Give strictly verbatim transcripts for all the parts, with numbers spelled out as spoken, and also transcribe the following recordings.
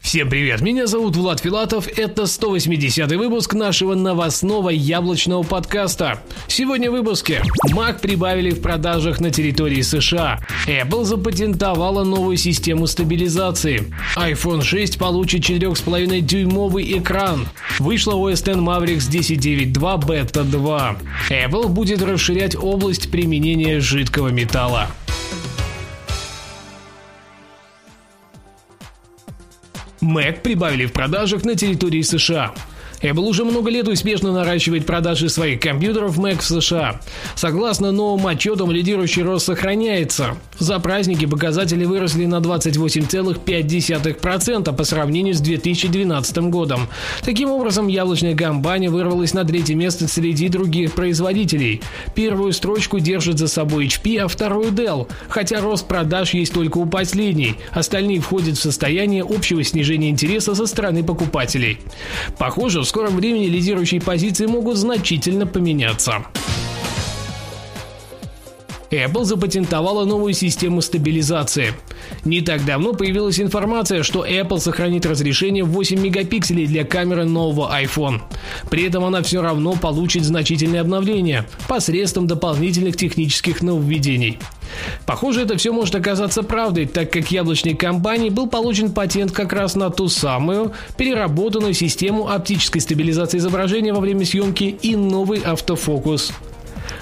Всем привет, меня зовут Влад Филатов, это сто восьмидесятый выпуск нашего новостного яблочного подкаста. Сегодня в выпуске: Mac прибавили в продажах на территории США, Apple запатентовала новую систему стабилизации, iPhone шесть получит четыре и пять десятых дюймовый экран, вышла о эс икс Mavericks десять девять два бета два, Apple будет расширять область применения жидкого металла. Mac прибавили в продажах на территории США. Apple уже много лет успешно наращивает продажи своих компьютеров Mac в США. Согласно новым отчетам, лидирующий рост сохраняется. За праздники показатели выросли на двадцать восемь целых пять десятых процента по сравнению с две тысячи двенадцатым годом. Таким образом, яблочная компания вырвалась на третье место среди других производителей. Первую строчку держит за собой эйч пи, а вторую Dell, хотя рост продаж есть только у последней. Остальные входят в состояние общего снижения интереса со стороны покупателей. Похоже, в В скором времени лидирующие позиции могут значительно поменяться. Apple запатентовала новую систему стабилизации. Не так давно появилась информация, что Apple сохранит разрешение восемь мегапикселей для камеры нового iPhone. При этом она все равно получит значительные обновления посредством дополнительных технических нововведений. Похоже, это все может оказаться правдой, так как яблочной компании был получен патент как раз на ту самую переработанную систему оптической стабилизации изображения во время съемки и новый автофокус.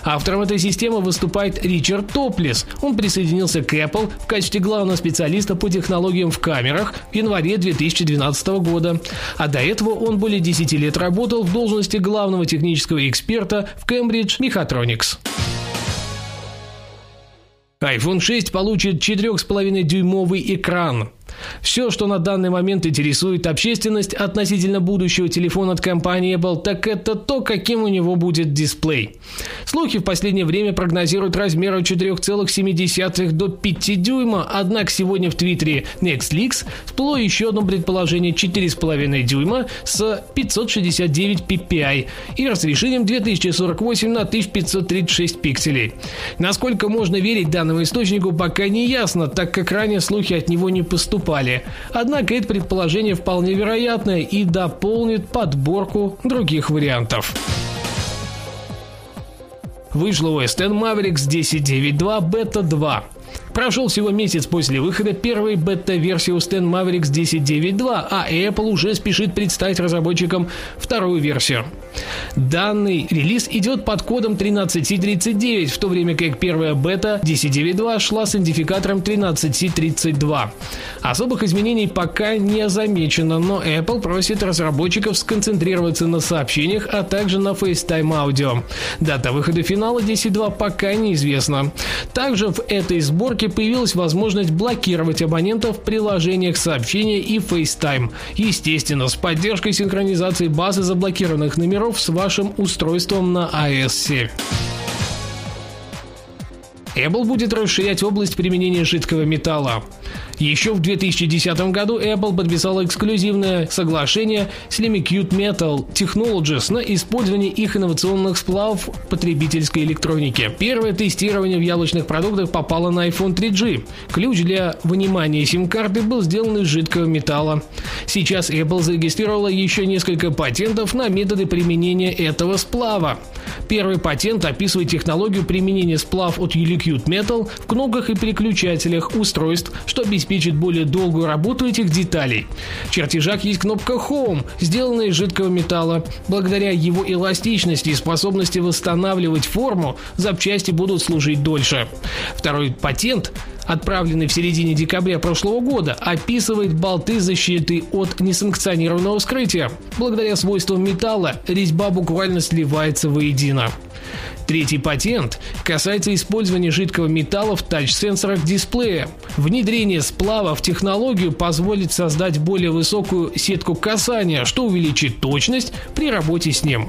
Автором этой системы выступает Ричард Топлис. Он присоединился к Apple в качестве главного специалиста по технологиям в камерах в январе две тысячи двенадцатого года. А до этого он более десять лет работал в должности главного технического эксперта в Cambridge Mechatronics. iPhone шесть получит четыре и пять десятых дюймовый экран. Все, что на данный момент интересует общественность относительно будущего телефона от компании Apple, так это то, каким у него будет дисплей. Слухи в последнее время прогнозируют размер от четыре целых семь десятых до пять дюйма, однако сегодня в твиттере NextLeaks всплыло еще одно предположение: четыре и пять десятых дюйма с пятьсот шестьдесят девять пи пи ай и разрешением две тысячи сорок восемь на тысяча пятьсот тридцать шесть пикселей. Насколько можно верить данному источнику, пока не ясно, так как ранее слухи от него не поступали. Однако это предположение вполне вероятное и дополнит подборку других вариантов. Вышла о эс икс Mavericks десять девять два бета два. Прошел всего месяц после выхода первой бета-версии о эс икс Mavericks десять девять два, а Apple уже спешит представить разработчикам вторую версию. Данный релиз идет под кодом тринадцать си тридцать девять, в то время как первая бета десять девять два шла с идентификатором тринадцать си тридцать два. Особых изменений пока не замечено, но Apple просит разработчиков сконцентрироваться на сообщениях, а также на FaceTime-аудио. Дата выхода финала десять два пока неизвестна. Также в этой сборке появилась возможность блокировать абонентов в приложениях сообщения и FaceTime, естественно, с поддержкой синхронизации базы заблокированных номеров с вашим устройством на ай о эс семь. Apple будет расширять область применения жидкого металла. Еще в две тысячи десятом году Apple подписала эксклюзивное соглашение с LiquidMetal Metal Technologies на использование их инновационных сплавов в потребительской электронике. Первое тестирование в яблочных продуктах попало на iPhone три джи. Ключ для вынимания сим-карты был сделан из жидкого металла. Сейчас Apple зарегистрировала еще несколько патентов на методы применения этого сплава. Первый патент описывает технологию применения сплав от LiquidMetal Metal в кнопках и переключателях устройств, что обеспечит более долгую работу этих деталей. В чертежах есть кнопка Home, сделанная из жидкого металла. Благодаря его эластичности и способности восстанавливать форму, запчасти будут служить дольше. Второй патент, отправленный в середине декабря прошлого года, описывает болты защиты от несанкционированного вскрытия. Благодаря свойствам металла резьба буквально сливается воедино. Третий патент касается использования жидкого металла в тач-сенсорах дисплея. Внедрение сплава в технологию позволит создать более высокую сетку касания, что увеличит точность при работе с ним.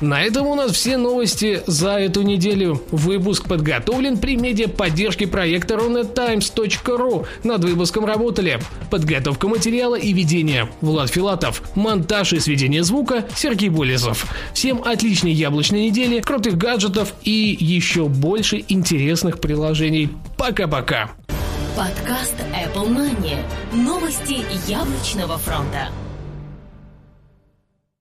На этом у нас все новости за эту неделю. Выпуск подготовлен при медиаподдержке проекта Рунет Таймс точка ру. Над выпуском работали: подготовка материала и ведение — Влад Филатов, монтаж и сведение звука — Сергей Булезов. Всем отличной яблочной недели, крутых гаджетов и еще больше интересных приложений. Пока-пока. Подкаст Apple Mania. Новости яблочного фронта.